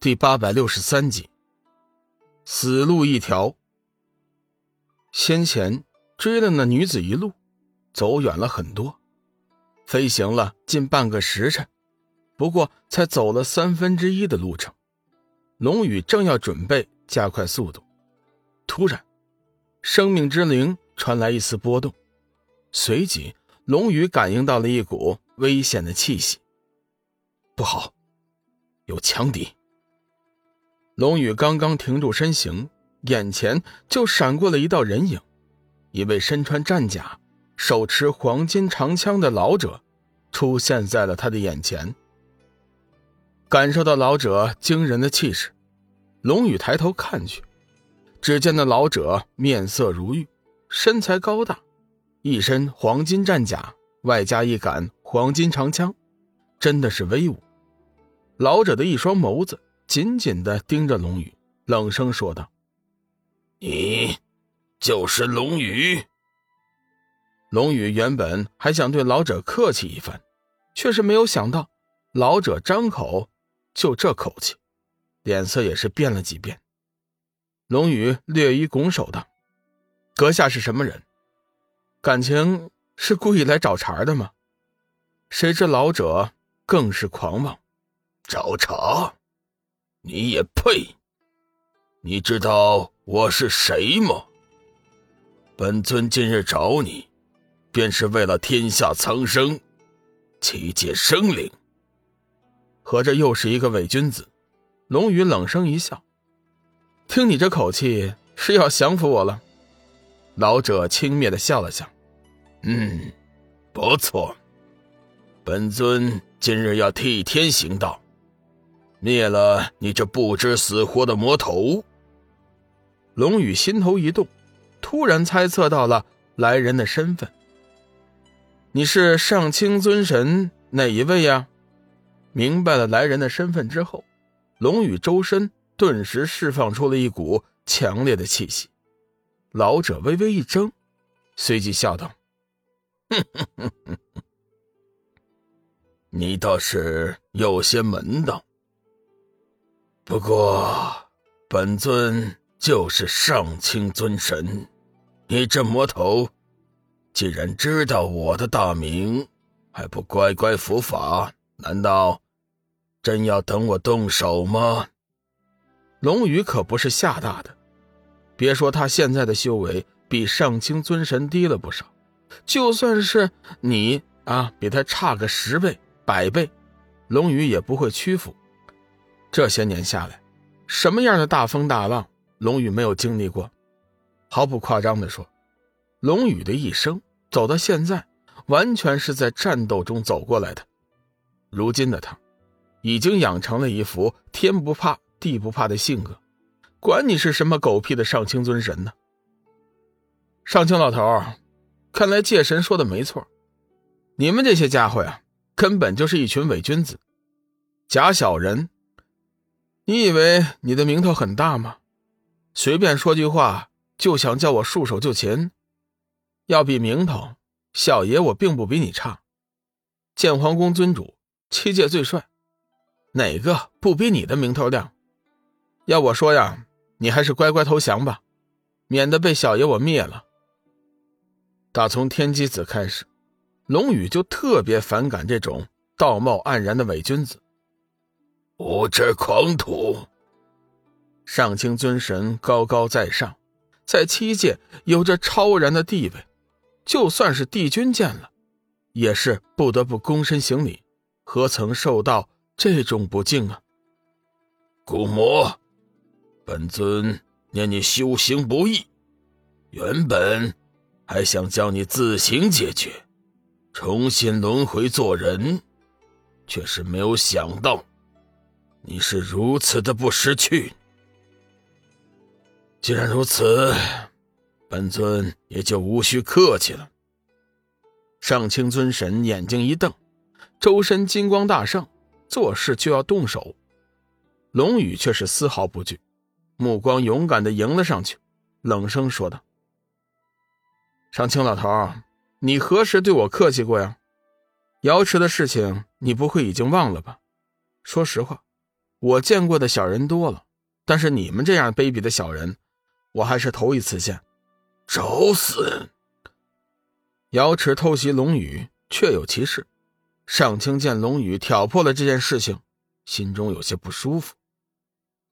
第863集，死路一条。先前追了那女子一路，走远了很多，飞行了近半个时辰，不过才走了1/3的路程。龙宇正要准备加快速度，突然生命之灵传来一丝波动，随即龙宇感应到了一股危险的气息。不好，有强敌。龙宇刚刚停住身形，眼前就闪过了一道人影，一位身穿战甲、手持黄金长枪的老者出现在了他的眼前。感受到老者惊人的气势，龙宇抬头看去，只见那老者面色如玉，身材高大，一身黄金战甲，外加一杆黄金长枪，真的是威武。老者的一双眸子紧紧地盯着龙宇，冷声说道：“你就是龙宇。”龙宇原本还想对老者客气一番，却是没有想到老者张口就这口气，脸色也是变了几变。龙宇略一拱手道：“阁下是什么人？感情是故意来找茬的吗？”谁知老者更是狂妄：“找茬？你也配？你知道我是谁吗？本尊今日找你，便是为了天下苍生，其解生灵。”合着又是一个伪君子，龙宇冷声一笑：“听你这口气，是要降服我了？”老者轻蔑地笑了笑：“不错。本尊今日要替天行道，灭了你这不知死活的魔头。”龙宇心头一动，突然猜测到了来人的身份：“你是上清尊神哪一位呀？”明白了来人的身份之后，龙宇周身顿时释放出了一股强烈的气息。老者微微一怔，随即笑道：“你倒是有些门道。不过本尊就是上清尊神，你这魔头既然知道我的大名，还不乖乖伏法，难道真要等我动手吗？”龙宇可不是吓大的，别说他现在的修为比上清尊神低了不少，就算是你比他差个10倍、100倍，龙宇也不会屈服。这些年下来，什么样的大风大浪龙宇没有经历过。毫不夸张地说，龙宇的一生走到现在，完全是在战斗中走过来的。如今的他已经养成了一副天不怕地不怕的性格，管你是什么狗屁的上清尊神呢。上清老头，看来界神说的没错，你们这些家伙根本就是一群伪君子，假小人。你以为你的名头很大吗？随便说句话就想叫我束手就擒？要比名头，小爷我并不比你差。建皇宫尊主，7界最帅，哪个不比你的名头亮？要我说你还是乖乖投降吧，免得被小爷我灭了。打从天机子开始，龙宇就特别反感这种道貌岸然的伪君子。无知狂徒！上清尊神高高在上，在7界有着超然的地位，就算是帝君见了，也是不得不躬身行礼，何曾受到这种不敬啊？古魔，本尊念你修行不易，原本还想将你自行解决，重新轮回做人，却是没有想到你是如此的不识趣。既然如此，本尊也就无需客气了。上清尊神眼睛一瞪，周身金光大盛，做事就要动手。龙宇却是丝毫不惧，目光勇敢地迎了上去，冷声说道：“上清老头，你何时对我客气过呀？瑶池的事情你不会已经忘了吧？说实话，我见过的小人多了，但是你们这样卑鄙的小人，我还是头一次见。找死！瑶池偷袭龙宇，确有其事。上清见龙宇挑破了这件事情，心中有些不舒服，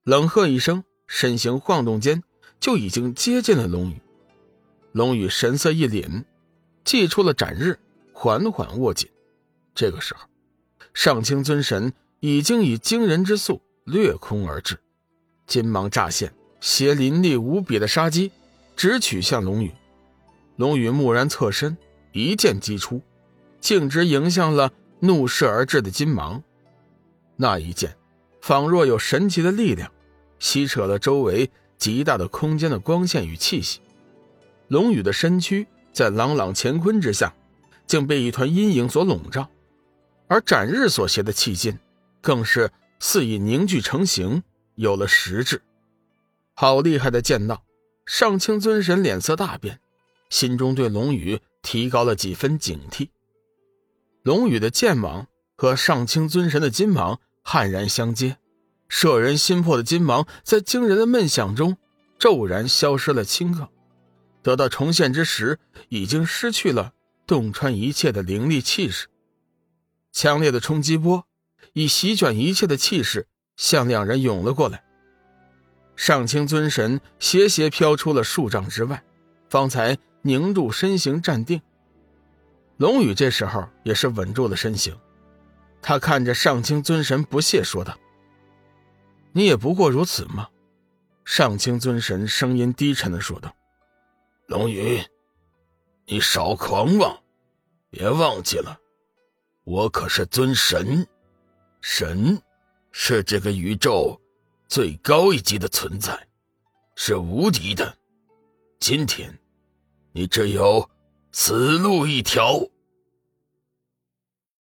冷喝一声，身形晃动间就已经接近了龙宇。龙宇神色一凛，祭出了斩日，缓缓握紧。这个时候，上清尊神已经以惊人之速掠空而至，金芒乍现，携凌厉无比的杀机直取向龙宇。龙宇蓦然侧身，一剑击出，径直迎向了怒视而至的金芒。那一剑仿若有神奇的力量，吸扯了周围极大的空间的光线与气息。龙宇的身躯在朗朗乾坤之下，竟被一团阴影所笼罩，而斩日所携的气劲更是似已凝聚成形，有了实质。好厉害的剑道！上清尊神脸色大变，心中对龙宇提高了几分警惕。龙宇的剑芒和上清尊神的金芒悍然相接，摄人心魄的金芒在惊人的闷响中骤然消失了顷刻，得到重现之时，已经失去了洞穿一切的凌厉气势。强烈的冲击波以席卷一切的气势向两人涌了过来。上清尊神斜飘出了数丈之外，方才凝住身形站定。龙宇这时候也是稳住了身形，他看着上清尊神不屑说道：“你也不过如此吗？”上清尊神声音低沉地说道：“龙宇，你少狂妄，别忘记了，我可是尊神，神是这个宇宙最高一级的存在，是无敌的。今天你只有死路一条。”